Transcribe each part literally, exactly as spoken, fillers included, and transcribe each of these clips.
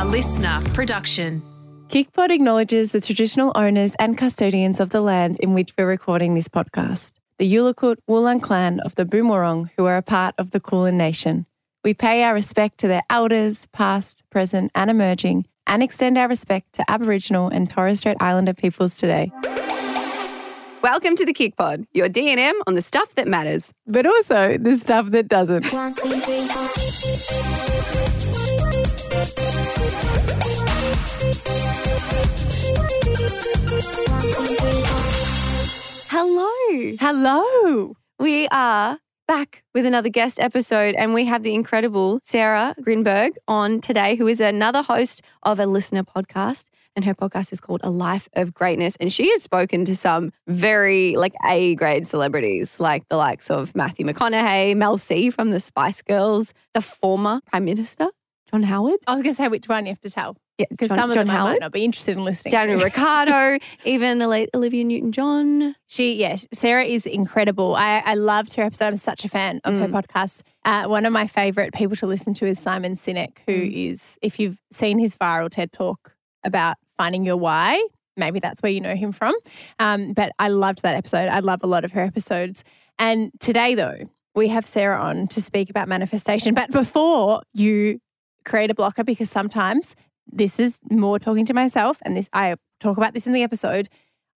A listener production. Kickpod acknowledges the traditional owners and custodians of the land in which we're recording this podcast, the Yalukit Willam clan of the Boonwurrung, who are a part of the Kulin Nation. We pay our respect to their elders, past, present and emerging, and extend our respect to Aboriginal and Torres Strait Islander peoples today. Welcome to the Kickpod, your D and M on the stuff that matters, but also the stuff that doesn't. One, two, three, Hello. Hello. We are back with another guest episode, and we have the incredible Sarah Grinberg on today, who is another host of a listener podcast. And her podcast is called A Life of Greatness. And she has spoken to some very like A-grade celebrities, like the likes of Matthew McConaughey, Mel C from the Spice Girls, the former Prime Minister, John Howard. I was going to say which one you have to tell. Yeah, because some of John them Howard. I might not be interested in listening. Daniel Ricciardo, even the late Olivia Newton-John. She, yes, Sarah is incredible. I, I loved her episode. I'm such a fan of mm. her podcast. Uh, one of my favourite people to listen to is Simon Sinek, who mm. is, if you've seen his viral TED Talk about finding your why, maybe that's where you know him from. Um, but I loved that episode. I love a lot of her episodes. And today though, we have Sarah on to speak about manifestation. But before you create a blocker, because sometimes this is more talking to myself, and this I talk about this in the episode,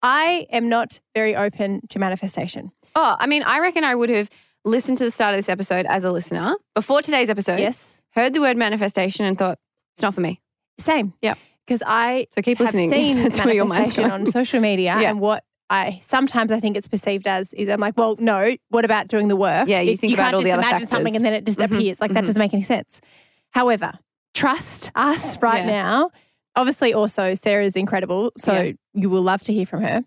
I am not very open to manifestation. Oh, I mean, I reckon I would have listened to the start of this episode as a listener before today's episode. Yes. Heard the word manifestation and thought, it's not for me. Same. Yeah. Because I so keep have listening. seen That's manifestation on social media, yeah. and what I sometimes I think it's perceived as is I'm like, well, no, what about doing the work? Yeah, you think you about all the other factors. You can't just imagine something and then it just mm-hmm. appears. Like mm-hmm. that doesn't make any sense. However, trust us right yeah. now. Obviously, also, Sarah's incredible, so yeah. you will love to hear from her.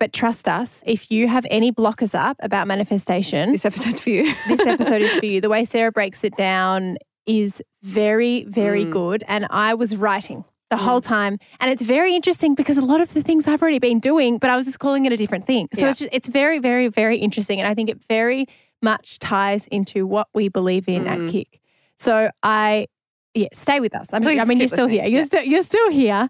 But trust us, if you have any blockers up about manifestation. This episode's for you. This episode is for you. The way Sarah breaks it down is very, very mm. good. And I was writing the whole time. And it's very interesting because a lot of the things I've already been doing, but I was just calling it a different thing. So yeah. it's just, it's very, very, very interesting. And I think it very much ties into what we believe in mm. at Kick. So I, yeah, stay with us. I mean, I mean you're still here. You're, yeah. st- you're still here.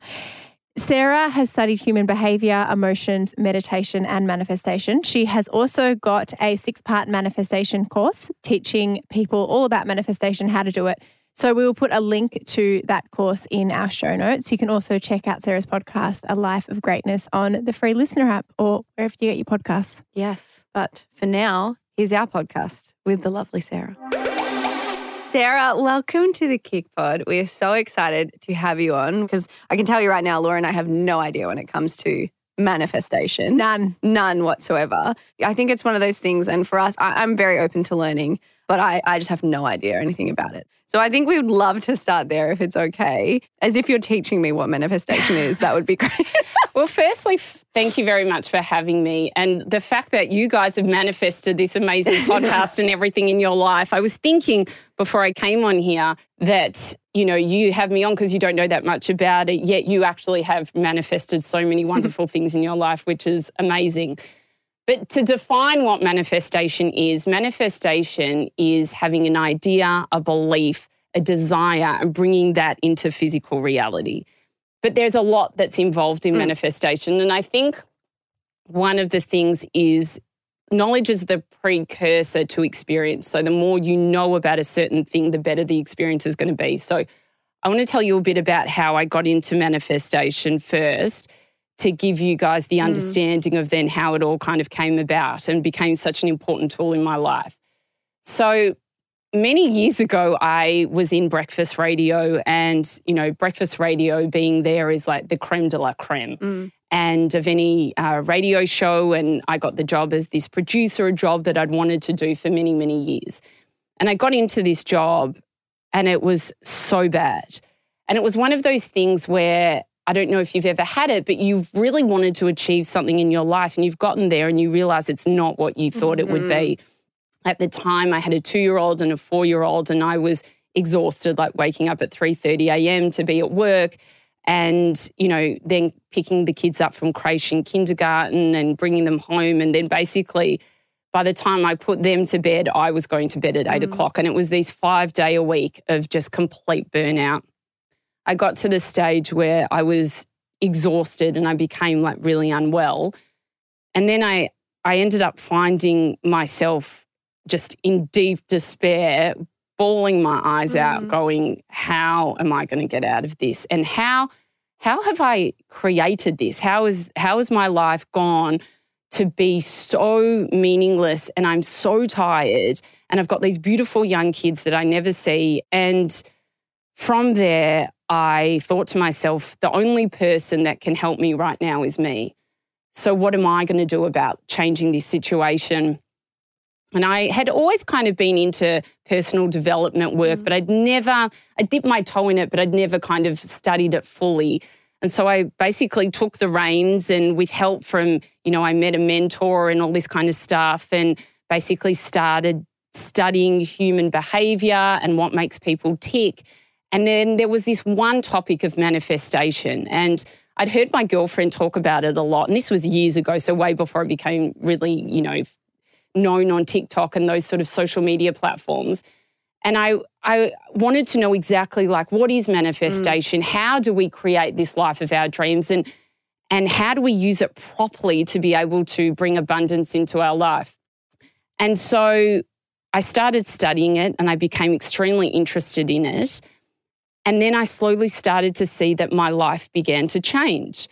Sarah has studied human behavior, emotions, meditation, and manifestation. She has also got a six-part manifestation course teaching people all about manifestation, how to do it. So we will put a link to that course in our show notes. You can also check out Sarah's podcast, A Life of Greatness, on the free listener app or wherever you get your podcasts. Yes. But for now, here's our podcast with the lovely Sarah. Sarah, welcome to the Kickpod. We are so excited to have you on because I can tell you right now, Laura and I have no idea when it comes to manifestation. None. None whatsoever. I think it's one of those things. And for us, I, I'm very open to learning, but I, I just have no idea anything about it. So I think we would love to start there if it's okay. As if you're teaching me what manifestation is, that would be great. Well, firstly, thank you very much for having me. And the fact that you guys have manifested this amazing podcast and everything in your life, I was thinking before I came on here that, you know, you have me on because you don't know that much about it, yet you actually have manifested so many wonderful things in your life, which is amazing. But to define what manifestation is, manifestation is having an idea, a belief, a desire, and bringing that into physical reality. But there's a lot that's involved in mm. manifestation. And I think one of the things is knowledge is the precursor to experience. So the more you know about a certain thing, the better the experience is going to be. So I want to tell you a bit about how I got into manifestation first, to give you guys the understanding mm. of then how it all kind of came about and became such an important tool in my life. So many years ago, I was in breakfast radio, and, you know, breakfast radio being there is like the creme de la creme mm. and of any uh, radio show. And I got the job as this producer, a job that I'd wanted to do for many, many years. And I got into this job and it was so bad. And it was one of those things where I don't know if you've ever had it, but you've really wanted to achieve something in your life and you've gotten there and you realise it's not what you thought mm-hmm. it would be. At the time, I had a two-year-old and a four-year-old, and I was exhausted, like waking up at three thirty a.m. to be at work and, you know, then picking the kids up from crèche and kindergarten and bringing them home. And then basically by the time I put them to bed, I was going to bed at mm-hmm. eight o'clock, and it was these five-day-a-week of just complete burnout. I got to the stage where I was exhausted and I became like really unwell. And then I, I ended up finding myself just in deep despair, bawling my eyes mm. out, going, how am I going to get out of this? And how how have I created this? How is how has my life gone to be so meaningless, and I'm so tired, and I've got these beautiful young kids that I never see. And from there, I thought to myself, the only person that can help me right now is me. So what am I going to do about changing this situation? And I had always kind of been into personal development work, mm. but I'd never, I dipped my toe in it, but I'd never kind of studied it fully. And so I basically took the reins, and with help from, you know, I met a mentor and all this kind of stuff, and basically started studying human behaviour and what makes people tick. And then there was this one topic of manifestation, and I'd heard my girlfriend talk about it a lot. And this was years ago, so way before I became really, you know, known on TikTok and those sort of social media platforms. And I I wanted to know exactly, like, what is manifestation? Mm. How do we create this life of our dreams? And, and how do we use it properly to be able to bring abundance into our life? And so I started studying it, and I became extremely interested in it. And then I slowly started to see that my life began to change.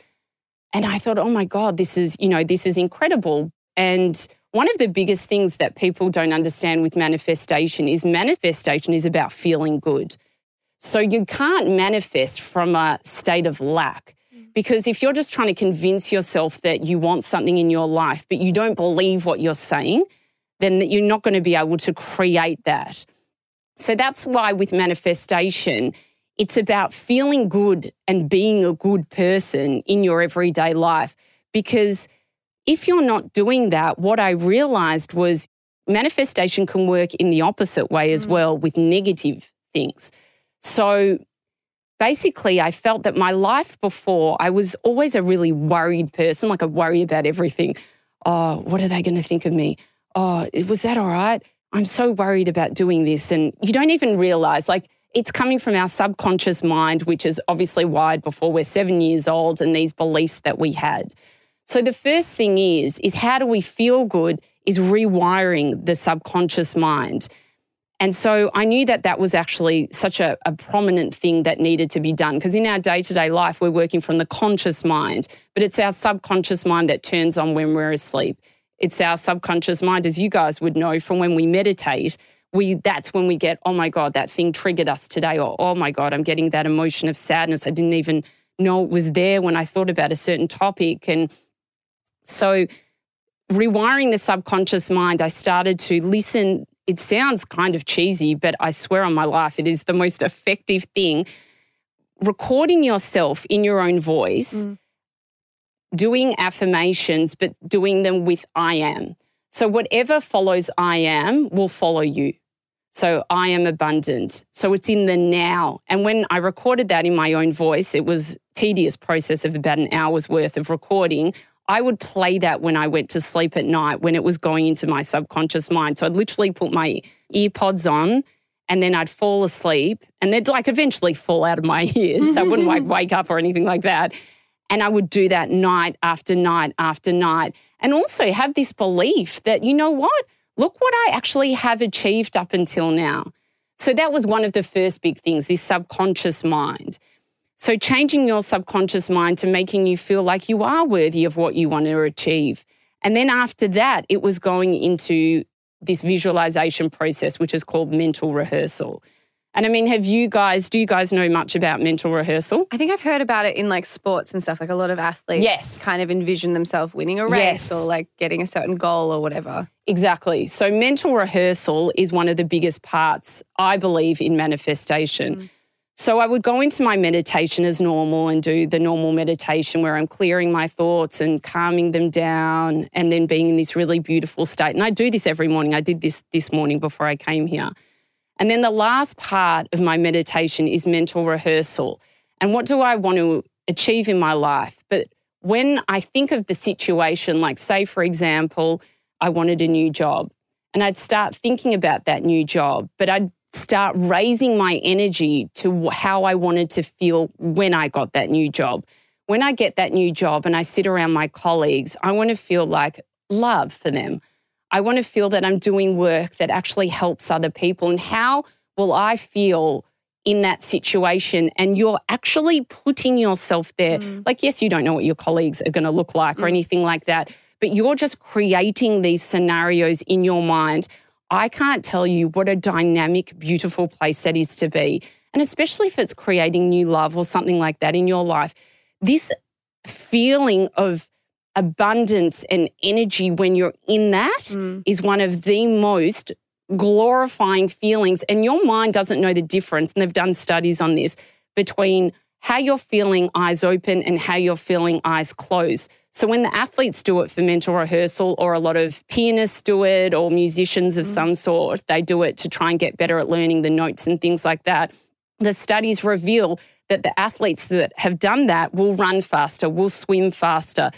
And I thought, oh my God, this is, you know, this is incredible. And one of the biggest things that people don't understand with manifestation is manifestation is about feeling good. So you can't manifest from a state of lack, because if you're just trying to convince yourself that you want something in your life, but you don't believe what you're saying, then you're not going to be able to create that. So that's why with manifestation, it's about feeling good and being a good person in your everyday life, because if you're not doing that, what I realised was manifestation can work in the opposite way as well, with negative things. So basically, I felt that my life before, I was always a really worried person, like I worry about everything. Oh, what are they going to think of me? Oh, was that all right? I'm so worried about doing this. And you don't even realise, like, it's coming from our subconscious mind, which is obviously wired before we're seven years old, and these beliefs that we had. So the first thing is, is how do we feel good is rewiring the subconscious mind. And so I knew that that was actually such a, a prominent thing that needed to be done, because in our day-to-day life, we're working from the conscious mind, but it's our subconscious mind that turns on when we're asleep. It's our subconscious mind, as you guys would know, from when we meditate, we that's when we get, oh my God, that thing triggered us today, or oh my God, I'm getting that emotion of sadness. I didn't even know it was there when I thought about a certain topic. And so rewiring the subconscious mind, I started to listen. It sounds kind of cheesy, but I swear on my life, it is the most effective thing. Recording yourself in your own voice, mm. doing affirmations, but doing them with I am. So whatever follows I am will follow you. So I am abundant. So it's in the now. And when I recorded that in my own voice, it was a tedious process of about an hour's worth of recording. I would play that when I went to sleep at night, when it was going into my subconscious mind. So I'd literally put my earpods on, and then I'd fall asleep, and they'd like eventually fall out of my ears. I wouldn't like wake up or anything like that. And I would do that night after night after night, and also have this belief that, you know what, look what I actually have achieved up until now. So that was one of the first big things, this subconscious mind. So changing your subconscious mind to making you feel like you are worthy of what you want to achieve. And then after that, it was going into this visualization process, which is called mental rehearsal. And I mean, have you guys, do you guys know much about mental rehearsal? I think I've heard about it in like sports and stuff, like a lot of athletes yes. kind of envision themselves winning a race yes. or like getting a certain goal or whatever. Exactly. So mental rehearsal is one of the biggest parts, I believe, in manifestation. Mm. So I would go into my meditation as normal and do the normal meditation where I'm clearing my thoughts and calming them down, and then being in this really beautiful state. And I do this every morning. I did this this morning before I came here. And then the last part of my meditation is mental rehearsal. And what do I want to achieve in my life? But when I think of the situation, like say, for example, I wanted a new job, and I'd start thinking about that new job, but I'd start raising my energy to how I wanted to feel when I got that new job. When I get that new job and I sit around my colleagues, I want to feel like love for them. I want to feel that I'm doing work that actually helps other people. And how will I feel in that situation? And you're actually putting yourself there. Mm. Like, yes, you don't know what your colleagues are going to look like mm. or anything like that, but you're just creating these scenarios in your mind. I can't tell you what a dynamic, beautiful place that is to be. And especially if it's creating new love or something like that in your life, this feeling of abundance and energy when you're in that mm. is one of the most glorifying feelings. And your mind doesn't know the difference, and they've done studies on this, between how you're feeling eyes open and how you're feeling eyes closed. So when the athletes do it for mental rehearsal, or a lot of pianists do it, or musicians of mm. some sort, they do it to try and get better at learning the notes and things like that. The studies reveal that the athletes that have done that will run faster, will swim faster.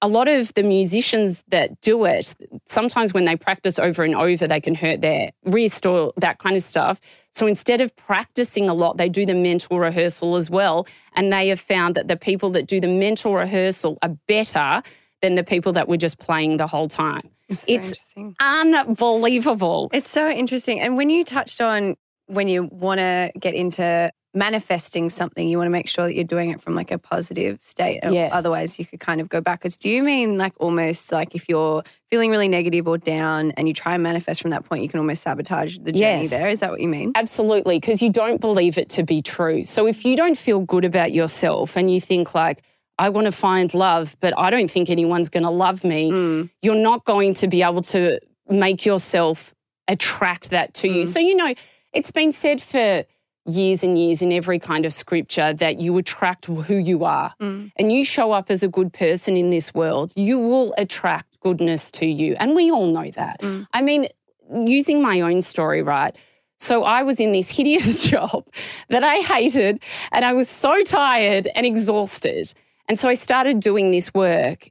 A lot of the musicians that do it, sometimes when they practice over and over, they can hurt their wrist or that kind of stuff. So instead of practicing a lot, they do the mental rehearsal as well. And they have found that the people that do the mental rehearsal are better than the people that were just playing the whole time. It's, it's unbelievable. It's so interesting. And when you touched on when you want to get into manifesting something, you want to make sure that you're doing it from like a positive state. Yes. Otherwise you could kind of go backwards. Do you mean like almost like if you're feeling really negative or down and you try and manifest from that point, you can almost sabotage the journey yes. there? Is that what you mean? Absolutely, because you don't believe it to be true. So if you don't feel good about yourself and you think like, I want to find love, but I don't think anyone's going to love me, mm. you're not going to be able to make yourself attract that to mm. you. So, you know, it's been said for years and years in every kind of scripture that you attract who you are mm. and you show up as a good person in this world, you will attract goodness to you. And we all know that. Mm. I mean, using my own story, right? So I was in this hideous job that I hated, and I was so tired and exhausted. And so I started doing this work.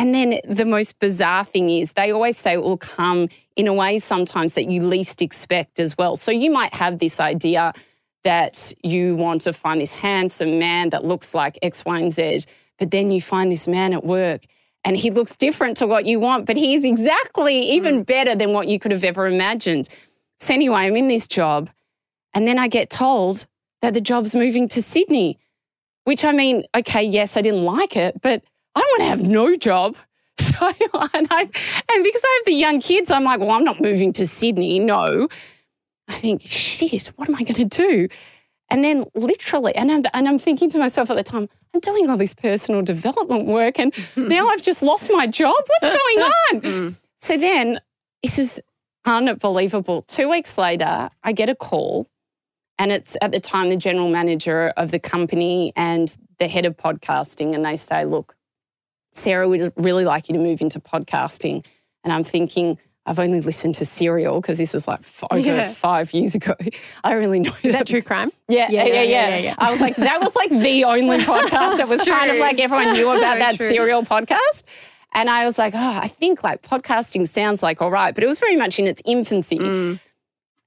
And then the most bizarre thing is they always say it will come in a way sometimes that you least expect as well. So you might have this idea that you want to find this handsome man that looks like X, Y, and Z, but then you find this man at work and he looks different to what you want, but he's exactly even better than what you could have ever imagined. So anyway, I'm in this job, and then I get told that the job's moving to Sydney, which I mean, okay, yes, I didn't like it, but I want to have no job. So, and, I, and because I have the young kids, I'm like, well, I'm not moving to Sydney, no. I think, shit, what am I going to do? And then literally, and I'm, and I'm thinking to myself at the time, I'm doing all this personal development work and now I've just lost my job. What's going on? So then, this is unbelievable. Two weeks later, I get a call, and it's at the time the general manager of the company and the head of podcasting, and they say, look, Sarah would really like you to move into podcasting. And I'm thinking, I've only listened to Serial, because this is like over yeah. five years ago. I don't really know. Is that, that true crime? Yeah yeah yeah, yeah, yeah, yeah, yeah. I was like, that was like the only podcast that was true. Kind of like everyone knew about so that true. Serial podcast. And I was like, oh, I think like podcasting sounds like all right, but it was very much in its infancy. Mm.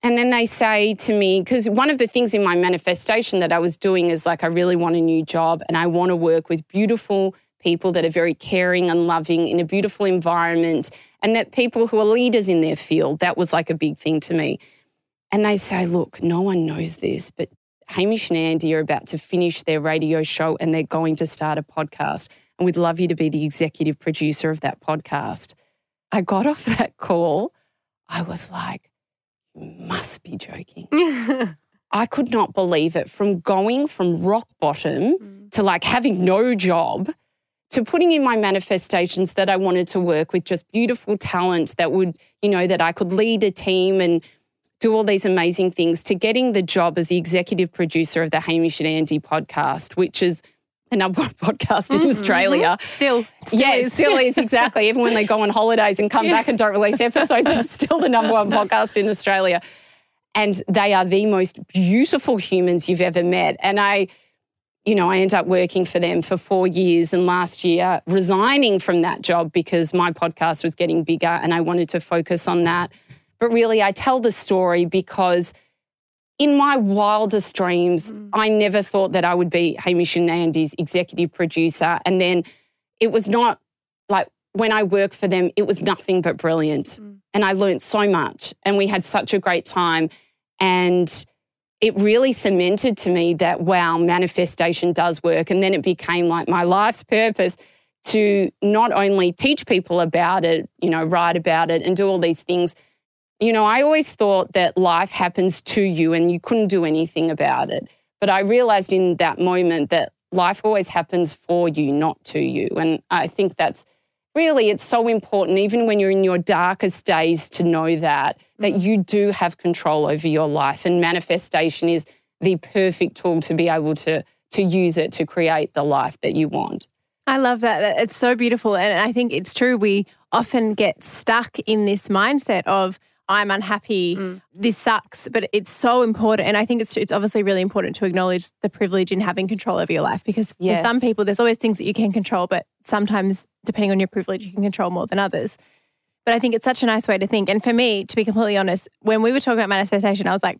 And then they say to me, because one of the things in my manifestation that I was doing is like, I really want a new job and I want to work with beautiful people that are very caring and loving in a beautiful environment, and that people who are leaders in their field. That was like a big thing to me. And they say, look, no one knows this, but Hamish and Andy are about to finish their radio show and they're going to start a podcast, and we'd love you to be the executive producer of that podcast. I got off that call. I was like, you must be joking. I could not believe it. From going from rock bottom mm. to like having no job, to putting in my manifestations that I wanted to work with just beautiful talent that would, you know, that I could lead a team and do all these amazing things, to getting the job as the executive producer of the Hamish and Andy podcast, which is the number one podcast in mm-hmm. Australia. Still. still yeah, is. it still is, exactly. Even when they go on holidays and come yeah. back and don't release episodes, it's still the number one podcast in Australia. And they are the most beautiful humans you've ever met. And I... You know, I ended up working for them for four years and last year resigning from that job because my podcast was getting bigger and I wanted to focus on that. But really, I tell the story because in my wildest dreams, mm. I never thought that I would be Hamish and Andy's executive producer. And then it was not like when I worked for them, it was nothing but brilliant. Mm. And I learned so much and we had such a great time. And it really cemented to me that, wow, manifestation does work. And then it became like my life's purpose to not only teach people about it, you know, write about it and do all these things. You know, I always thought that life happens to you and you couldn't do anything about it. But I realised in that moment that life always happens for you, not to you. And I think that's really, it's so important, even when you're in your darkest days, to know that, that you do have control over your life, and manifestation is the perfect tool to be able to, to use it to create the life that you want. I love that. It's so beautiful. And I think it's true. We often get stuck in this mindset of, I'm unhappy, mm. this sucks, but it's so important. And I think it's it's obviously really important to acknowledge the privilege in having control over your life, because yes. for some people, there's always things that you can control, but sometimes depending on your privilege, you can control more than others. But I think it's such a nice way to think. And for me, to be completely honest, when we were talking about manifestation, I was like,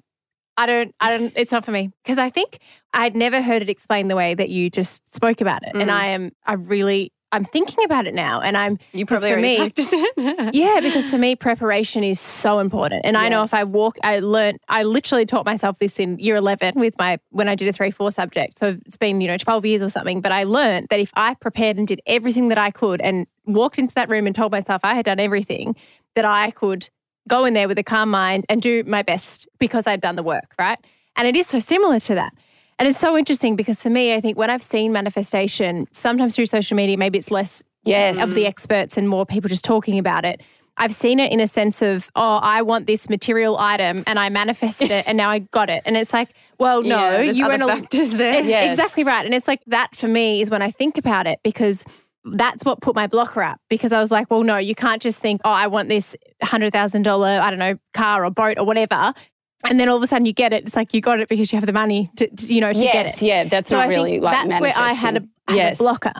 I don't, I don't, it's not for me. Because I think I'd never heard it explained the way that you just spoke about it. Mm. And I am, I really, I'm thinking about it now. And I'm, you probably already practice it. Yeah, because for me, preparation is so important. And yes. I know if I walk, I learned, I literally taught myself this in year eleven with my, when I did a three four subject. So it's been, you know, twelve years or something. But I learned that if I prepared and did everything that I could and walked into that room and told myself I had done everything, that I could go in there with a calm mind and do my best because I'd done the work, right? And it is so similar to that. And it's so interesting because for me, I think when I've seen manifestation, sometimes through social media, maybe it's less yes. of the experts and more people just talking about it. I've seen it in a sense of, oh, I want this material item and I manifested it and now I got it. And it's like, well, no. Yeah, there's you other factors there. Yes. Exactly right. And it's like that for me is when I think about it, because that's what put my blocker up, because I was like, well, no, you can't just think, oh, I want this one hundred thousand dollars, I don't know, car or boat or whatever. And then all of a sudden you get it. It's like you got it because you have the money to, to you know, to yes, get it. Yes, yeah, that's so not I really like that's manifesting. That's where I had, a, I yes. had a blocker.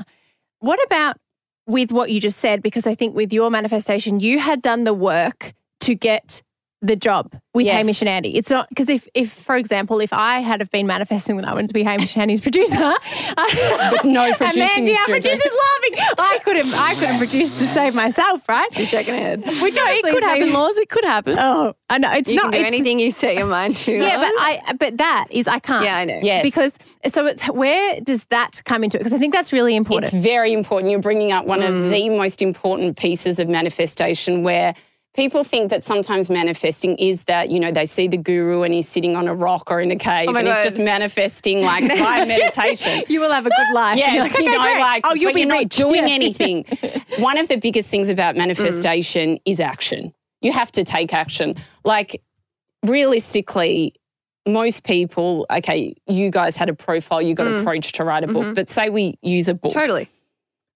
What about with what you just said? Because I think with your manifestation, you had done the work to get the job with yes. Hamish and Andy. It's not, because if, if, for example, if I had have been manifesting that I wanted to be Hamish and Andy's producer, with no producing and Andy, our producer's laughing, I couldn't, I couldn't produce to save myself, right? She's shaking her head. We don't. It could happen, Laws. It could happen. Oh, I know. It's you not can do it's, anything you set your mind to. Yeah, Laws. but I, but that is I can't. Yeah, I know. Yes, because so it's where does that come into it? Because I think that's really important. It's very important. You're bringing up one mm. of the most important pieces of manifestation, where people think that sometimes manifesting is that, you know, they see the guru and he's sitting on a rock or in a cave oh and God. he's just manifesting like by meditation. You will have a good life. Yes, like, okay, you know, great. like, oh, you'll but be you're rich. not doing yeah. anything. One of the biggest things about manifestation mm. is action. You have to take action. Like, realistically, most people, okay, you guys had a profile, you got mm. approached to write a book, mm-hmm. but say we use a book. Totally.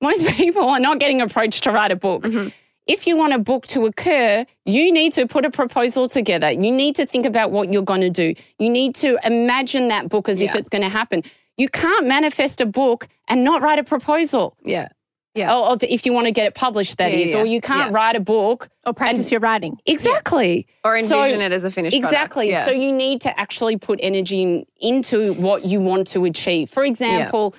Most people are not getting approached to write a book. Mm-hmm. If you want a book to occur, you need to put a proposal together. You need to think about what you're going to do. You need to imagine that book as yeah. if it's going to happen. You can't manifest a book and not write a proposal. Yeah. Yeah. Or, or if you want to get it published, that yeah, is. Yeah. Or you can't yeah. write a book. Or practice and, your writing. Exactly. Yeah. Or envision so, it as a finished exactly. product. Exactly. Yeah. So you need to actually put energy in, into what you want to achieve. For example,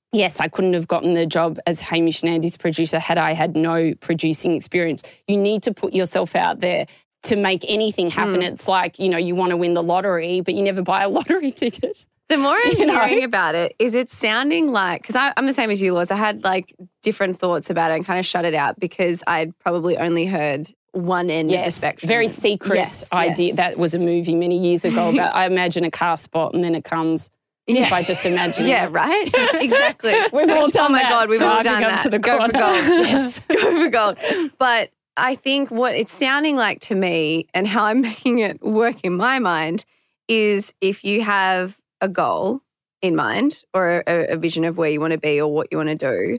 yeah. yes, I couldn't have gotten the job as Hamish and Andy's producer had I had no producing experience. You need to put yourself out there to make anything happen. Mm. It's like, you know, you want to win the lottery, but you never buy a lottery ticket. The more I'm you hearing know? about it is it's sounding like, because I'm the same as you, Laws. I had like different thoughts about it and kind of shut it out because I'd probably only heard one end yes, of the spectrum. Very secret yes, idea. Yes. That was a movie many years ago about I imagine a car spot and then it comes. Yeah. If I just imagine yeah, it. right? Exactly. We've all done that. Oh my God, we've all done that. Go corner. for gold. Yes. Go for gold. But I think what it's sounding like to me and how I'm making it work in my mind is if you have a goal in mind or a, a vision of where you want to be or what you want to do,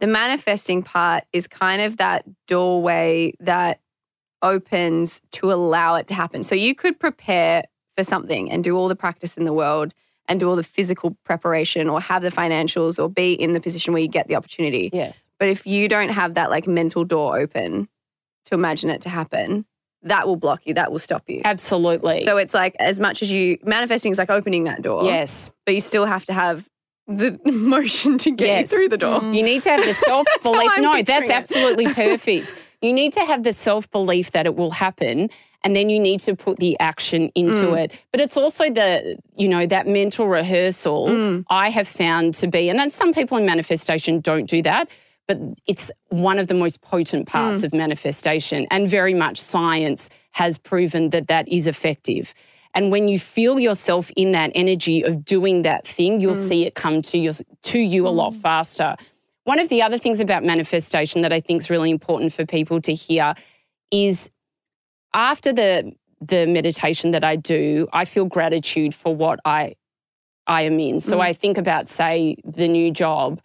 the manifesting part is kind of that doorway that opens to allow it to happen. So you could prepare for something and do all the practice in the world and do all the physical preparation or have the financials or be in the position where you get the opportunity. Yes. But if you don't have that like mental door open to imagine it to happen, that will block you, that will stop you. Absolutely. So it's like, as much as you, manifesting is like opening that door. Yes. But you still have to have the motion to get yes. you through the door. Mm. You need to have the self-belief. No, that's it. Absolutely perfect. You need to have the self-belief that it will happen, and then you need to put the action into mm. it. But it's also the, you know, that mental rehearsal mm. I have found to be, and some people in manifestation don't do that, but it's one of the most potent parts mm. of manifestation, and very much science has proven that that is effective. And when you feel yourself in that energy of doing that thing, you'll mm. see it come to, your, to you mm. a lot faster. One of the other things about manifestation that I think is really important for people to hear is after the the meditation that I do, I feel gratitude for what I, I am in. So mm. I think about, say, the new job,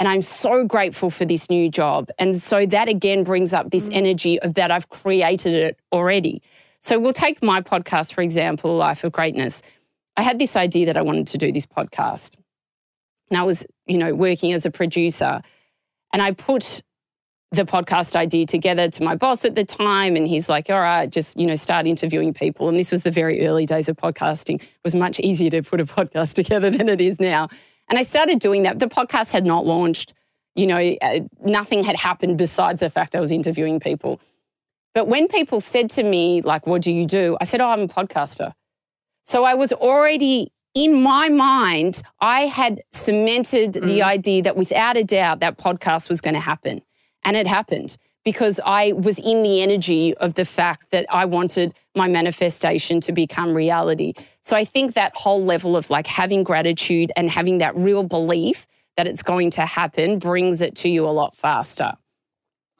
and I'm so grateful for this new job. And so that again brings up this mm. energy of that I've created it already. So we'll take my podcast, for example, A Life of Greatness. I had this idea that I wanted to do this podcast. And I was, you know, working as a producer. And I put the podcast idea together to my boss at the time. And he's like, all right, just, you know, start interviewing people. And this was the very early days of podcasting. It was much easier to put a podcast together than it is now. And I started doing that. The podcast had not launched. You know, nothing had happened besides the fact I was interviewing people. But when people said to me, like, what do you do? I said, oh, I'm a podcaster. So I was already, in my mind, I had cemented mm. the idea that without a doubt that podcast was going to happen. And it happened because I was in the energy of the fact that I wanted my manifestation to become reality. So I think that whole level of like having gratitude and having that real belief that it's going to happen brings it to you a lot faster.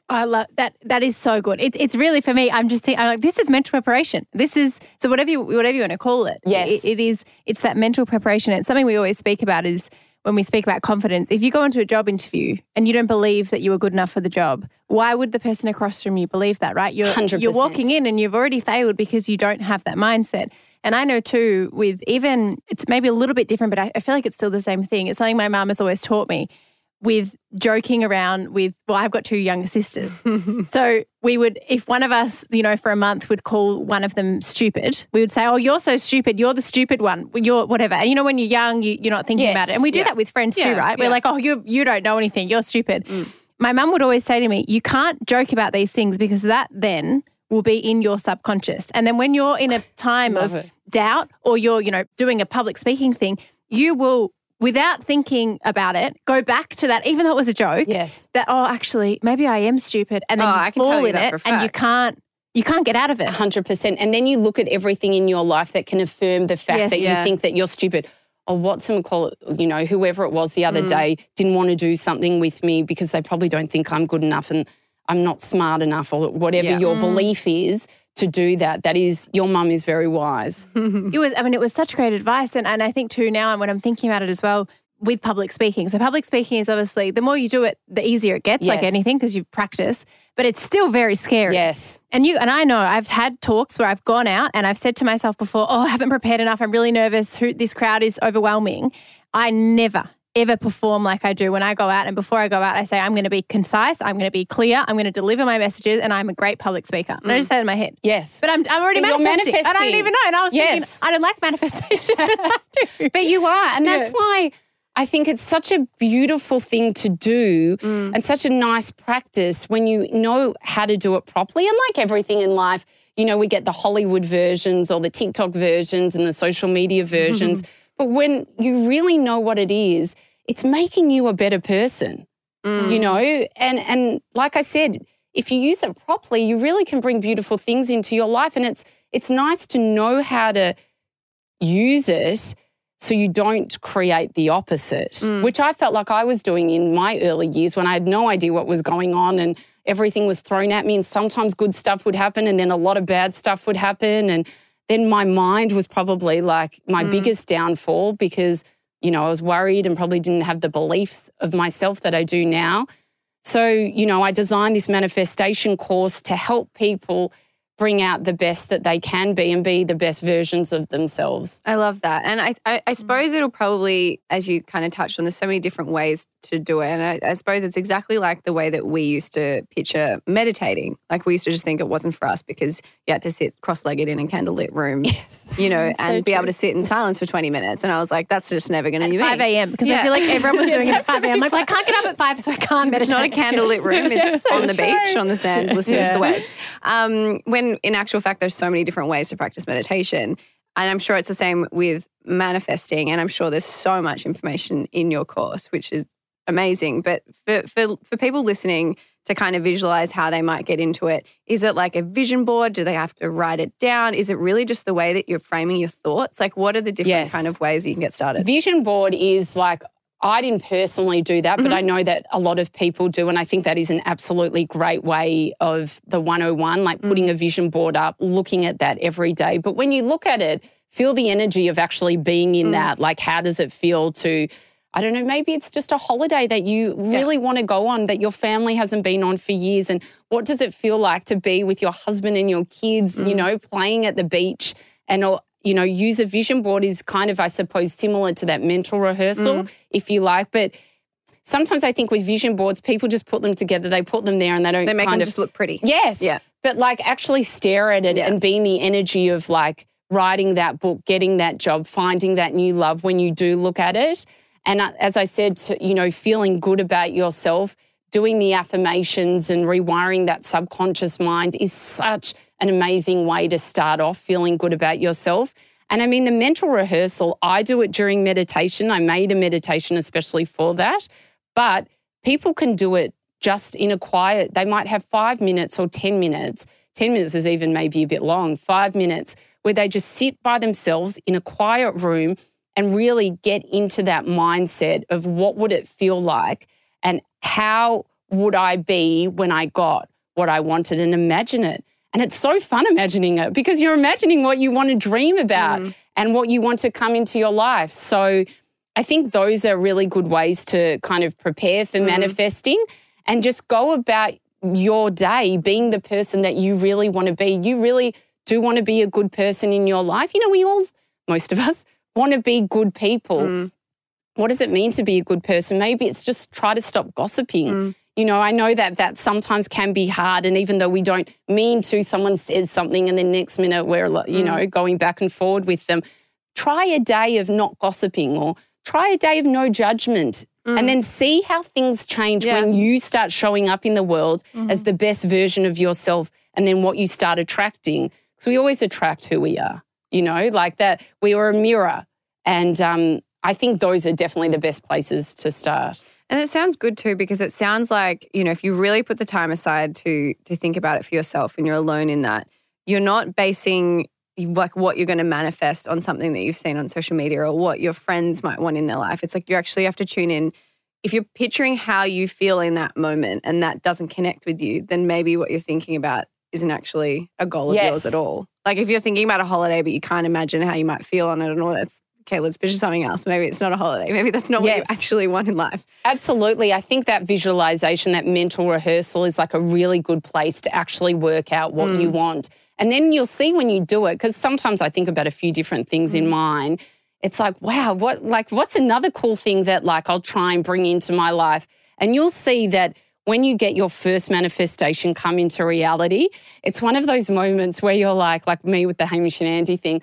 I love that. That is so good. It, it's really for me. I'm just thinking, I'm like, this is mental preparation. This is so whatever you whatever you want to call it. Yes, it, it is. It's that mental preparation. It's something we always speak about. Is when we speak about confidence. If you go into a job interview and you don't believe that you were good enough for the job, why would the person across from you believe that? Right? You're one hundred percent. You're walking in and you've already failed because you don't have that mindset. And I know too, with even it's maybe a little bit different, but I, I feel like it's still the same thing. It's something my mum has always taught me. With joking around with, well, I've got two younger sisters. So we would, if one of us, you know, for a month would call one of them stupid, we would say, oh, you're so stupid. You're the stupid one. You're whatever. And you know, when you're young, you, you're not thinking yes. about it. And we do yeah. that with friends yeah. too, right? Yeah. We're like, oh, you you don't know anything. You're stupid. Mm. My mum would always say to me, you can't joke about these things because that then will be in your subconscious. And then when you're in a time of it. doubt or you're, you know, doing a public speaking thing, you will without thinking about it, go back to that, even though it was a joke, yes. that, oh, actually, maybe I am stupid, and then oh, you I fall you in it and you can't you can't get out of it. one hundred percent. And then you look at everything in your life that can affirm the fact yes. that yeah. you think that you're stupid. Or Watson would call it, you know, whoever it was the other mm. day didn't want to do something with me because they probably don't think I'm good enough and I'm not smart enough or whatever yeah. your mm. belief is. To do that, that is, your mum is very wise. It was, I mean, it was such great advice. And, and I think too now, and when I'm thinking about it as well, with public speaking. So public speaking is obviously, the more you do it, the easier it gets, yes. like anything, because you practice, but it's still very scary. Yes. And you, and I know I've had talks where I've gone out and I've said to myself before, oh, I haven't prepared enough. I'm really nervous. Who, this crowd is overwhelming. I never, ever perform like I do when I go out. And before I go out, I say, I'm going to be concise. I'm going to be clear. I'm going to deliver my messages, and I'm a great public speaker. Mm. And I just said in my head. Yes. But I'm, I'm already but manifesting. manifesting. And I didn't even know. And I was yes. thinking, I don't like manifestation. I do. But you are. And that's yeah. why I think it's such a beautiful thing to do mm. and such a nice practice when you know how to do it properly. And like everything in life, you know, we get the Hollywood versions or the TikTok versions and the social media versions. Mm-hmm. But when you really know what it is, it's making you a better person, mm. you know? And and like I said, if you use it properly, you really can bring beautiful things into your life. And it's it's nice to know how to use it so you don't create the opposite, mm. which I felt like I was doing in my early years when I had no idea what was going on and everything was thrown at me, and sometimes good stuff would happen and then a lot of bad stuff would happen, and then my mind was probably like my mm. biggest downfall because, you know, I was worried and probably didn't have the beliefs of myself that I do now. So, you know, I designed this manifestation course to help people bring out the best that they can be and be the best versions of themselves. I love that. And I, I, I suppose it'll probably, as you kind of touched on, there's so many different ways to do it. And I, I suppose it's exactly like the way that we used to picture meditating. Like we used to just think it wasn't for us because you had to sit cross-legged in a candlelit room, yes. you know, so and be true. able to sit in silence for twenty minutes. And I was like, that's just never going to be me. At five a.m. because yeah. I feel like everyone was doing it at five a.m. Like, I can't get up at five, so I can't meditate. It's not a candlelit room. It's so on the true. beach, on the sand, listening yeah. to the waves. Um, when in actual fact, there's so many different ways to practice meditation. And I'm sure it's the same with manifesting. And I'm sure there's so much information in your course, which is amazing. But for, for, for people listening to kind of visualize how they might get into it, is it like a vision board? Do they have to write it down? Is it really just the way that you're framing your thoughts? Like, what are the different yes. kind of ways you can get started? Vision board is like, I didn't personally do that, but mm-hmm. I know that a lot of people do, and I think that is an absolutely great way of the one oh one, like mm-hmm. putting a vision board up, looking at that every day. But when you look at it, feel the energy of actually being in mm-hmm. that. Like, how does it feel to, I don't know, maybe it's just a holiday that you really yeah. want to go on that your family hasn't been on for years, and what does it feel like to be with your husband and your kids, mm-hmm. you know, playing at the beach and all. You know, use a vision board is kind of, I suppose, similar to that mental rehearsal, mm. if you like. But sometimes I think with vision boards, people just put them together. They put them there and they don't kind of... They make them just look pretty. Yes. Yeah. But like actually stare at it yeah. and be in the energy of like writing that book, getting that job, finding that new love when you do look at it. And as I said, you know, feeling good about yourself, doing the affirmations and rewiring that subconscious mind is such... an amazing way to start off feeling good about yourself. And I mean, the mental rehearsal, I do it during meditation. I made a meditation especially for that. But people can do it just in a quiet. They might have five minutes or ten minutes. ten minutes is even maybe a bit long. Five minutes where they just sit by themselves in a quiet room and really get into that mindset of what would it feel like and how would I be when I got what I wanted, and imagine it. And it's so fun imagining it because you're imagining what you want to dream about mm. and what you want to come into your life. So I think those are really good ways to kind of prepare for mm. manifesting and just go about your day being the person that you really want to be. You really do want to be a good person in your life. You know, we all, most of us, want to be good people. Mm. What does it mean to be a good person? Maybe it's just try to stop gossiping. Mm. You know, I know that that sometimes can be hard, and even though we don't mean to, someone says something and the next minute we're, you know, mm. going back and forward with them. Try a day of not gossiping or try a day of no judgment mm. and then see how things change yeah. when you start showing up in the world mm. as the best version of yourself, and then what you start attracting. Because we always attract who we are, you know, like that. We are a mirror, and um, I think those are definitely the best places to start. And it sounds good too, because it sounds like, you know, if you really put the time aside to to think about it for yourself and you're alone in that, you're not basing like what you're going to manifest on something that you've seen on social media or what your friends might want in their life. It's like you actually have to tune in. If you're picturing how you feel in that moment and that doesn't connect with you, then maybe what you're thinking about isn't actually a goal of yes. yours at all. Like if you're thinking about a holiday but you can't imagine how you might feel on it and all that's, okay, let's picture something else. Maybe it's not a holiday. Maybe that's not yes. what you actually want in life. Absolutely. I think that visualization, that mental rehearsal is like a really good place to actually work out what mm. you want. And then you'll see when you do it, because sometimes I think about a few different things mm. in mine. It's like, wow, what like what's another cool thing that like I'll try and bring into my life? And you'll see that when you get your first manifestation come into reality, it's one of those moments where you're like, like me with the Hamish and Andy thing,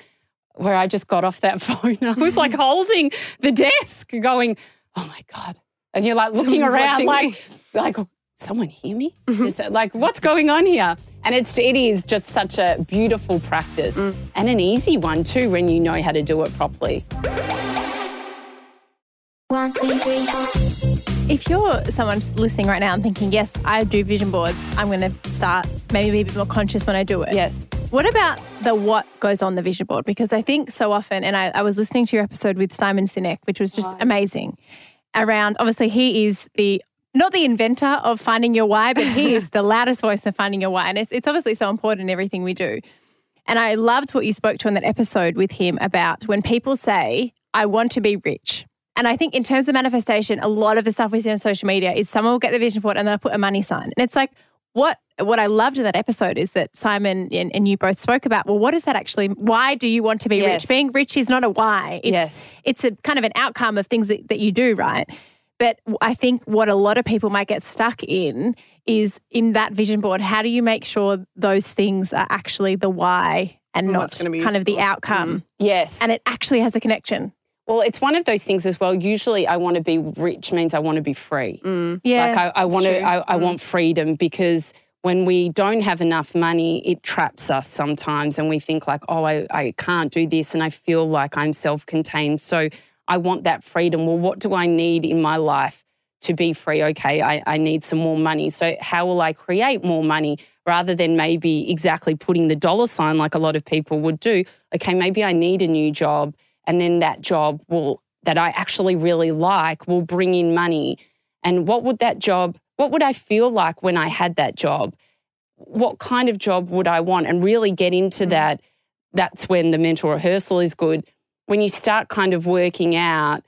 where I just got off that phone. I was like holding the desk going, oh my God. And you're like looking Someone's around like, like, like, someone hear me? Mm-hmm. Just like, what's going on here? And it's, it is just such a beautiful practice mm. and an easy one too when you know how to do it properly. One, two, three, four. If you're someone listening right now and thinking, yes, I do vision boards, I'm going to start maybe be a bit more conscious when I do it. Yes. What about the what goes on the vision board? Because I think so often, and I, I was listening to your episode with Simon Sinek, which was just amazing, around, obviously he is the, not the inventor of finding your why, but he is the loudest voice of finding your why. And it's, it's obviously so important in everything we do. And I loved what you spoke to in that episode with him about when people say, I want to be rich. And I think in terms of manifestation, a lot of the stuff we see on social media is someone will get the vision board and they'll put a money sign. And it's like, what what I loved in that episode is that Simon and, and you both spoke about, well, what is that actually? Why do you want to be yes. rich? Being rich is not a why. It's, yes. it's a kind of an outcome of things that, that you do, right? But I think what a lot of people might get stuck in is in that vision board, how do you make sure those things are actually the why and oh, not kind useful. Of the outcome? Mm. Yes. And it actually has a connection. Well, it's one of those things as well. Usually I want to be rich means I want to be free. Mm. Yeah, like I, I want to, I, I mm. want freedom, because when we don't have enough money, it traps us sometimes and we think like, oh, I, I can't do this and I feel like I'm self-contained. So I want that freedom. Well, what do I need in my life to be free? Okay, I, I need some more money. So how will I create more money rather than maybe exactly putting the dollar sign like a lot of people would do? Okay, maybe I need a new job, and then that job will that I actually really like will bring in money. And what would that job, what would I feel like when I had that job? What kind of job would I want? And really get into that. That's when the mental rehearsal is good. When you start kind of working out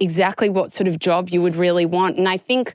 exactly what sort of job you would really want. And I think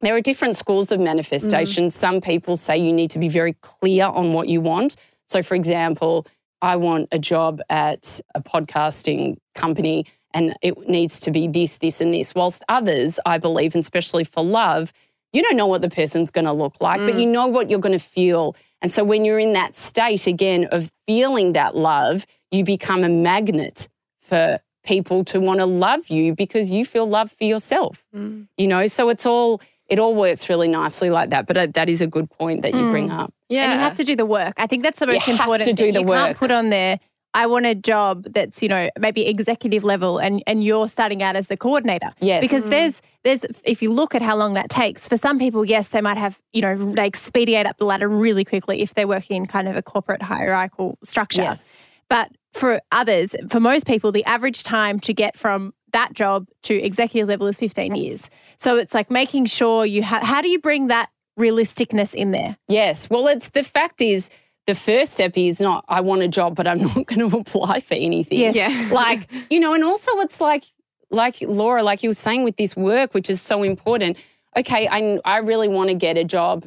there are different schools of manifestation. Mm. Some people say you need to be very clear on what you want. So, for example, I want a job at a podcasting company and it needs to be this, this and this. Whilst others, I believe, and especially for love, you don't know what the person's going to look like, mm. but you know what you're going to feel. And so when you're in that state, again, of feeling that love, you become a magnet for people to want to love you because you feel love for yourself, mm. you know? So it's all, it all works really nicely like that. But that is a good point that you mm. bring up. Yeah. And you have to do the work. I think that's the most you important have to do thing. The you work. Can't put on there, I want a job that's, you know, maybe executive level and, and you're starting out as the coordinator. Yes. Because mm. there's, there's if you look at how long that takes, for some people, yes, they might have, you know, they expedite up the ladder really quickly if they're working in kind of a corporate hierarchical structure. Yes. But for others, for most people, the average time to get from that job to executive level is fifteen years. So it's like making sure you have, how do you bring that realisticness in there? Yes. Well, it's the fact is the first step is not, I want a job, but I'm not going to apply for anything. Yes. Yeah. Like, you know, and also it's like, like Laura, like you were saying with this work, which is so important. Okay, I, I really want to get a job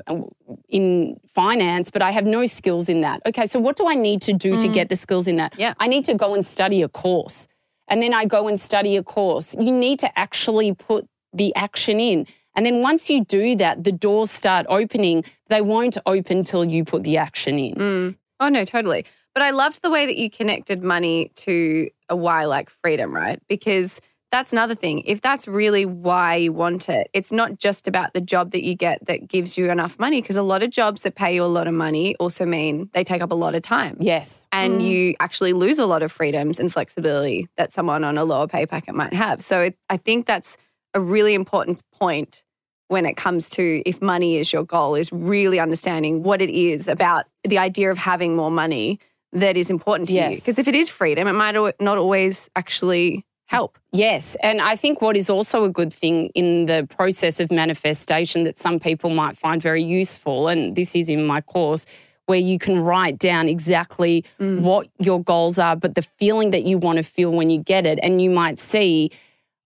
in finance, but I have no skills in that. Okay, so what do I need to do mm. to get the skills in that? Yeah. I need to go and study a course. And then I go and study a course. You need to actually put the action in. And then once you do that, the doors start opening. They won't open till you put the action in. Mm. Oh, no, totally. But I loved the way that you connected money to a why, like freedom, right? Because that's another thing. If that's really why you want it, it's not just about the job that you get that gives you enough money, because a lot of jobs that pay you a lot of money also mean they take up a lot of time. Yes. And mm. you actually lose a lot of freedoms and flexibility that someone on a lower pay packet might have. So it, I think that's a really important point when it comes to if money is your goal, is really understanding what it is about the idea of having more money that is important to yes. you. Because if it is freedom, it might not always actually help. Yes. And I think what is also a good thing in the process of manifestation that some people might find very useful, and this is in my course, where you can write down exactly mm. what your goals are, but the feeling that you want to feel when you get it. And you might see,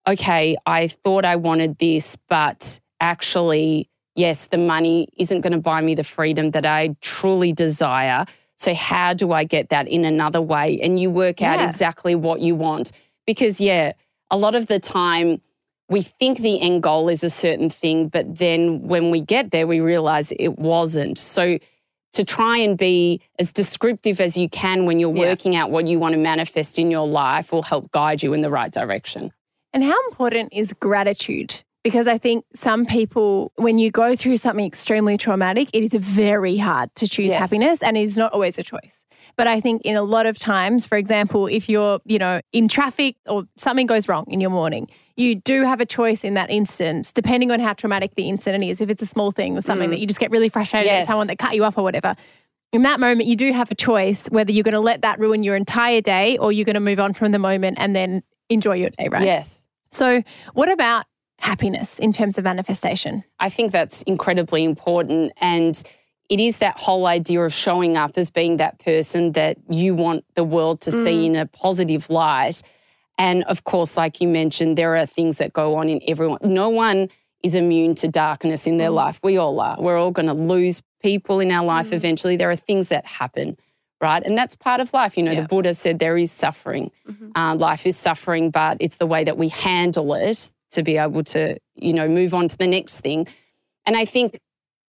okay, I thought I wanted this, but actually, yes, the money isn't going to buy me the freedom that I truly desire. So how do I get that in another way? And you work out yeah. exactly what you want. Because, yeah, a lot of the time we think the end goal is a certain thing, but then when we get there, we realize it wasn't. So to try and be as descriptive as you can when you're yeah. working out what you want to manifest in your life will help guide you in the right direction. And how important is gratitude? Because I think some people, when you go through something extremely traumatic, it is very hard to choose yes. happiness, and it is not always a choice. But I think in a lot of times, for example, if you're, you know, in traffic or something goes wrong in your morning, you do have a choice in that instance, depending on how traumatic the incident is. If it's a small thing or something mm. that you just get really frustrated yes. at someone that cut you off or whatever, in that moment, you do have a choice whether you're going to let that ruin your entire day or you're going to move on from the moment and then enjoy your day, right? Yes. So what about happiness in terms of manifestation? I think that's incredibly important, and it is that whole idea of showing up as being that person that you want the world to mm. see in a positive light. And of course, like you mentioned, there are things that go on in everyone. No one is immune to darkness in their mm. life. We all are. We're all going to lose people in our life mm. eventually. There are things that happen, right? And that's part of life. You know, yeah. the Buddha said there is suffering. Mm-hmm. uh, life is suffering, but it's the way that we handle it to be able to, you know, move on to the next thing. And I think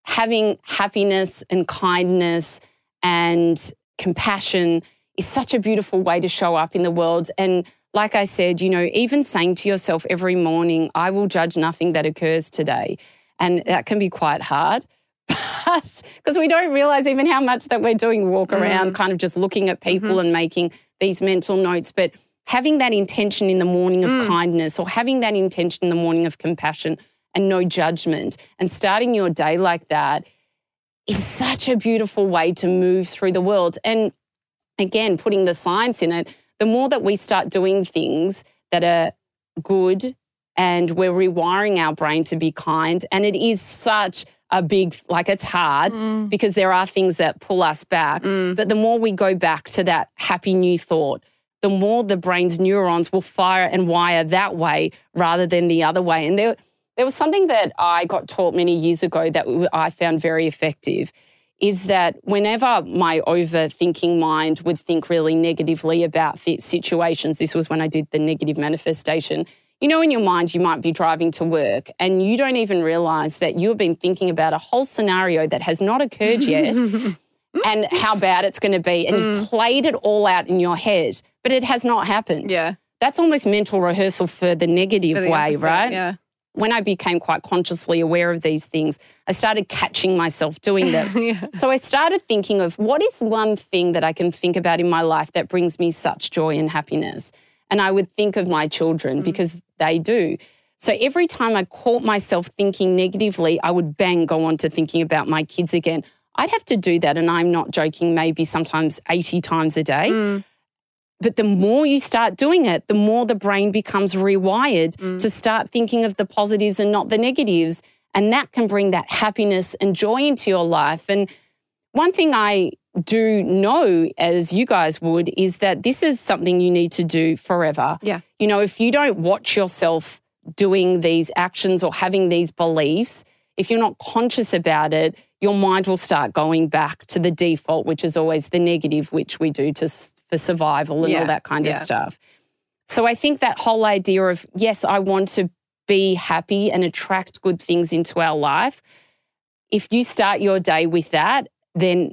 having happiness and kindness and compassion is such a beautiful way to show up in the world. And like I said, you know, even saying to yourself every morning, I will judge nothing that occurs today. And that can be quite hard, but because we don't realise even how much that we're doing, walk around mm. kind of just looking at people mm-hmm. and making these mental notes. But having that intention in the morning of mm. kindness, or having that intention in the morning of compassion and no judgment, and starting your day like that is such a beautiful way to move through the world. And again, putting the science in it, the more that we start doing things that are good and we're rewiring our brain to be kind, and it is such a big, like it's hard mm. because there are things that pull us back, mm. but the more we go back to that happy new thought, the more the brain's neurons will fire and wire that way rather than the other way. And there, there was something that I got taught many years ago that I found very effective, is that whenever my overthinking mind would think really negatively about situations, this was when I did the negative manifestation, you know, in your mind you might be driving to work and you don't even realise that you've been thinking about a whole scenario that has not occurred yet and how bad it's going to be, and mm. you've played it all out in your head, but it has not happened. Yeah. That's almost mental rehearsal for the negative for the way, opposite, right? Yeah. When I became quite consciously aware of these things, I started catching myself doing them. yeah. So I started thinking of what is one thing that I can think about in my life that brings me such joy and happiness. And I would think of my children mm-hmm. because they do. So every time I caught myself thinking negatively, I would bang go on to thinking about my kids again. I'd have to do that, and I'm not joking, maybe sometimes eighty times a day. Mm. But the more you start doing it, the more the brain becomes rewired mm. to start thinking of the positives and not the negatives. And that can bring that happiness and joy into your life. And one thing I do know, as you guys would, is that this is something you need to do forever. Yeah. You know, if you don't watch yourself doing these actions or having these beliefs, if you're not conscious about it, your mind will start going back to the default, which is always the negative, which we do to for survival and yeah, all that kind yeah. of stuff. So I think that whole idea of, yes, I want to be happy and attract good things into our life. If you start your day with that, then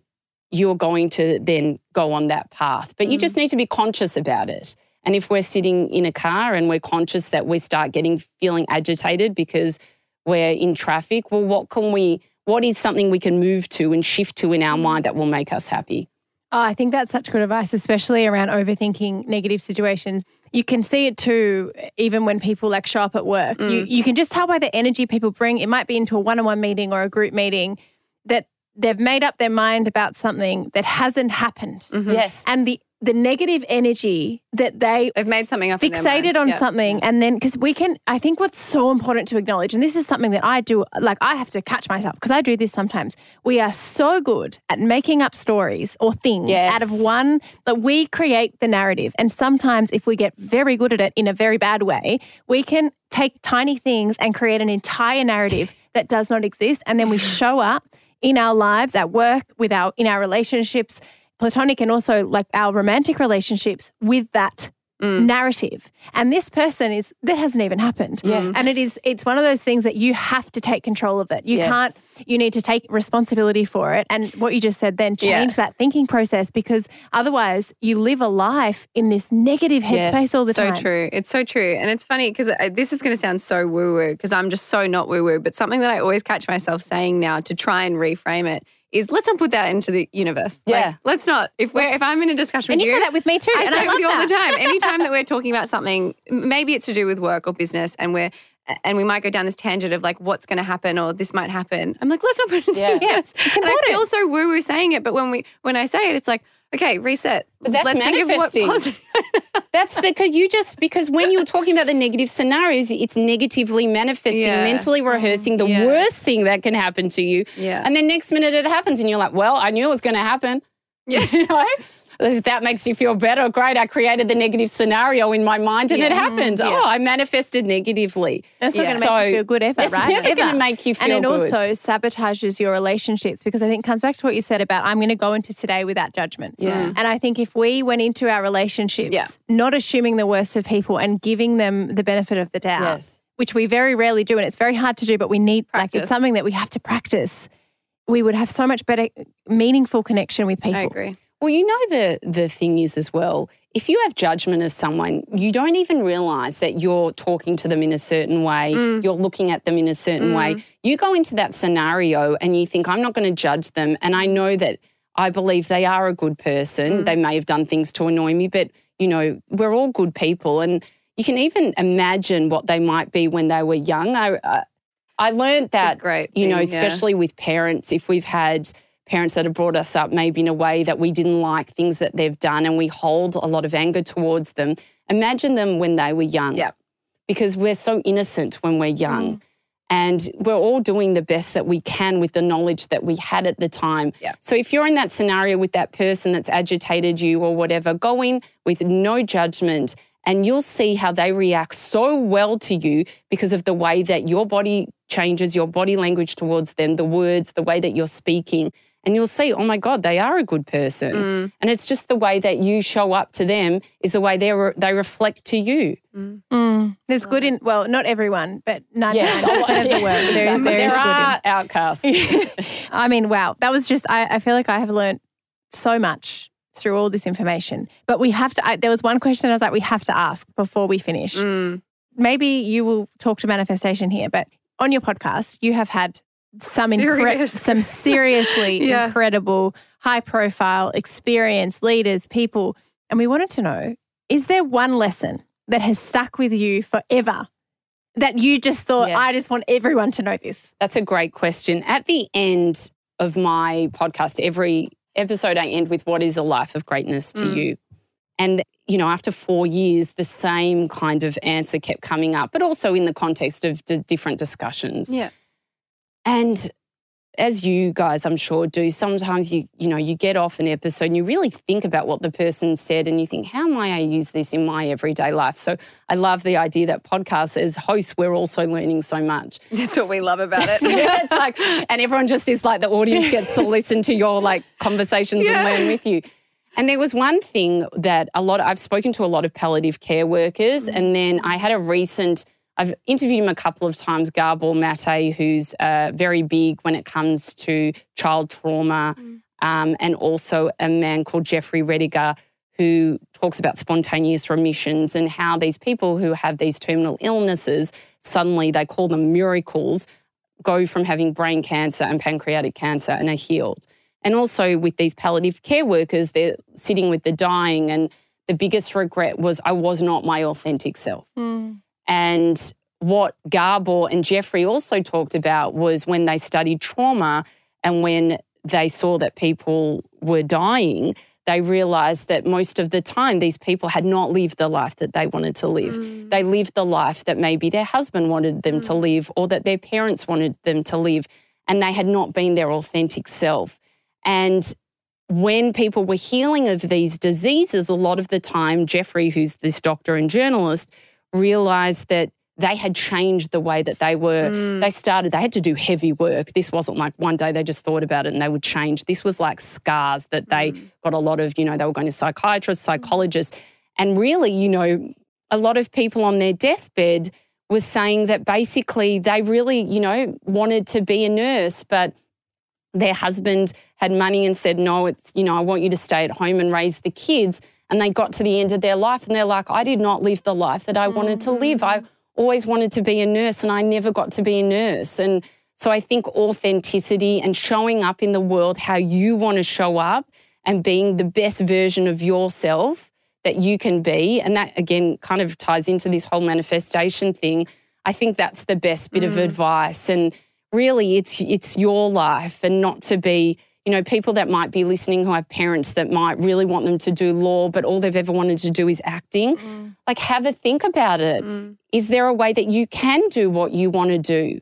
you're going to then go on that path. But mm. you just need to be conscious about it. And if we're sitting in a car and we're conscious that we start getting, feeling agitated because we're in traffic, well, what can we, what is something we can move to and shift to in our mind that will make us happy? Oh, I think that's such good advice, especially around overthinking negative situations. You can see it too, even when people like show up at work. Mm. You you can just tell by the energy people bring. It might be into a one-on-one meeting or a group meeting that they've made up their mind about something that hasn't happened. Mm-hmm. Yes. And the the negative energy that they they've made something up fixated on yep. something, and then because we can, I think what's so important to acknowledge, and this is something that I do, like I have to catch myself because I do this sometimes. We are so good at making up stories or things yes. out of one, but we create the narrative. And sometimes if we get very good at it in a very bad way, we can take tiny things and create an entire narrative that does not exist. And then we show up in our lives, at work, with our in our relationships, platonic and also like our romantic relationships, with that mm. narrative. And this person is, that hasn't even happened. Yeah. And it is, it's one of those things that you have to take control of it. You yes. can't, you need to take responsibility for it. And what you just said then, change yeah. that thinking process, because otherwise you live a life in this negative headspace yes. all the so time. So true. It's so true. And it's funny because this is going to sound so woo-woo because I'm just so not woo-woo, but something that I always catch myself saying now to try and reframe it is let's not put that into the universe. Yeah. Like, let's not. If we're, if I'm in a discussion with you. And you say that with me too. I say it with you all the time. Anytime that we're talking about something, maybe it's to do with work or business, and we're and we might go down this tangent of like what's going to happen or this might happen. I'm like, let's not put it in yeah. the universe. Yeah. And I feel so woo-woo saying it, but when we when I say it, it's like, okay, reset. But that's Let's manifesting. Think of what that's because you just, because when you're talking about the negative scenarios, it's negatively manifesting, yeah. mentally rehearsing the yeah. worst thing that can happen to you. Yeah. And then next minute it happens and you're like, well, I knew it was going to happen. Yeah. You know? If that makes you feel better, great. I created the negative scenario in my mind and yeah. it happened. Yeah. Oh, I manifested negatively. That's yeah. not going to make so, you feel good ever, it's right? It's never going to make you feel good. And it good. also sabotages your relationships, because I think it comes back to what you said about I'm going to go into today without judgment. Yeah. And I think if we went into our relationships yeah. not assuming the worst of people and giving them the benefit of the doubt, yes. which we very rarely do and it's very hard to do, but we need practice. Like, it's something that we have to practice. We would have so much better meaningful connection with people. I agree. Well, you know, the the thing is as well, if you have judgment of someone, you don't even realise that you're talking to them in a certain way, mm. you're looking at them in a certain mm. way. You go into that scenario and you think, I'm not going to judge them, and I know that I believe they are a good person. Mm. They may have done things to annoy me, but, you know, we're all good people, and you can even imagine what they might be when they were young. I, I, I learned that, great thing, you know, especially yeah. with parents, if we've had parents that have brought us up maybe in a way that we didn't like things that they've done and we hold a lot of anger towards them. Imagine them when they were young. Yep. Because we're so innocent when we're young mm. and we're all doing the best that we can with the knowledge that we had at the time. Yep. So if you're in that scenario with that person that's agitated you or whatever, go in with no judgment and you'll see how they react so well to you because of the way that your body changes, your body language towards them, the words, the way that you're speaking. And you'll see, oh my God, they are a good person. Mm. And it's just the way that you show up to them is the way they re- they reflect to you. Mm. Mm. There's good in, well, not everyone, but ninety-nine percent yeah. of the world. There, there, there are good in. Outcasts. I mean, wow. That was just, I, I feel like I have learned so much through all this information. But we have to, I, there was one question I was like, we have to ask before we finish. Mm. Maybe you will talk to manifestation here, but on your podcast, you have had Some incre- some seriously yeah. incredible, high-profile, experienced leaders, people. And we wanted to know, is there one lesson that has stuck with you forever that you just thought, yes. I just want everyone to know this? That's a great question. At the end of my podcast, every episode I end with, what is a life of greatness to mm. you? And, you know, after four years, the same kind of answer kept coming up, but also in the context of d- different discussions. Yeah. And as you guys, I'm sure, do, sometimes you you know, you get off an episode and you really think about what the person said and you think, how am I going to use this in my everyday life? So I love the idea that podcasts, as hosts, we're also learning so much. That's what we love about it. yeah, it's like, and everyone just is like, the audience gets to listen to your like conversations yeah. and learn with you. And there was one thing that a lot, I've spoken to a lot of palliative care workers, and then I had a recent I've interviewed him a couple of times, Gabor Maté, who's uh, very big when it comes to child trauma, mm. um, and also a man called Jeffrey Rediger, who talks about spontaneous remissions and how these people who have these terminal illnesses, suddenly they call them miracles, go from having brain cancer and pancreatic cancer and are healed. And also with these palliative care workers, they're sitting with the dying, and the biggest regret was, I was not my authentic self. Mm. And what Gabor and Jeffrey also talked about was when they studied trauma and when they saw that people were dying, they realised that most of the time these people had not lived the life that they wanted to live. Mm. They lived the life that maybe their husband wanted them mm. to live, or that their parents wanted them to live, and they had not been their authentic self. And when people were healing of these diseases, a lot of the time, Jeffrey, who's this doctor and journalist, realised that they had changed the way that they were. Mm. They started, they had to do heavy work. This wasn't like one day they just thought about it and they would change. This was like scars that they mm. got a lot of, you know, they were going to psychiatrists, psychologists. And really, you know, a lot of people on their deathbed was saying that basically they really, you know, wanted to be a nurse, but their husband had money and said, no, it's, you know, I want you to stay at home and raise the kids. And they got to the end of their life and they're like, I did not live the life that I wanted to live. I always wanted to be a nurse and I never got to be a nurse. And so I think authenticity and showing up in the world how you want to show up and being the best version of yourself that you can be, and that, again, kind of ties into this whole manifestation thing. I think that's the best bit mm. of advice. And really it's it's your life, and not to be, you know, people that might be listening who have parents that might really want them to do law, but all they've ever wanted to do is acting. Mm. Like, have a think about it. Mm. Is there a way that you can do what you want to do?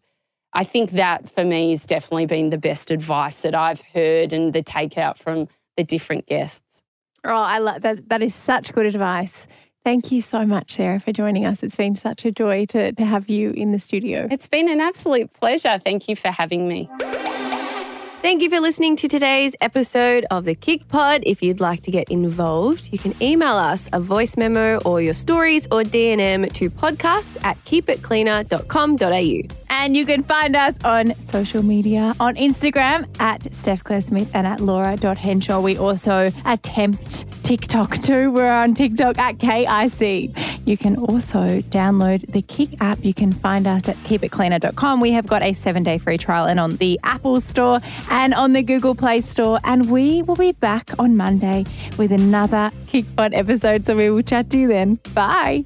I think that for me has definitely been the best advice that I've heard, and the takeout from the different guests. Oh, I love that. That is such good advice. Thank you so much, Sarah, for joining us. It's been such a joy to, to have you in the studio. It's been an absolute pleasure. Thank you for having me. Thank you for listening to today's episode of the Kickpod. If you'd like to get involved, you can email us a voice memo or your stories or D N M to podcast at keep it cleaner dot com dot a u. And you can find us on social media, on Instagram at Steph Claire Smith and at Laura dot Henshaw. We also attempt TikTok too. We're on TikTok at K I C. You can also download the Kick app. You can find us at keep it cleaner dot com. We have got a seven-day free trial and on the Apple Store and on the Google Play Store. And we will be back on Monday with another Kickpod episode. So we will chat to you then. Bye.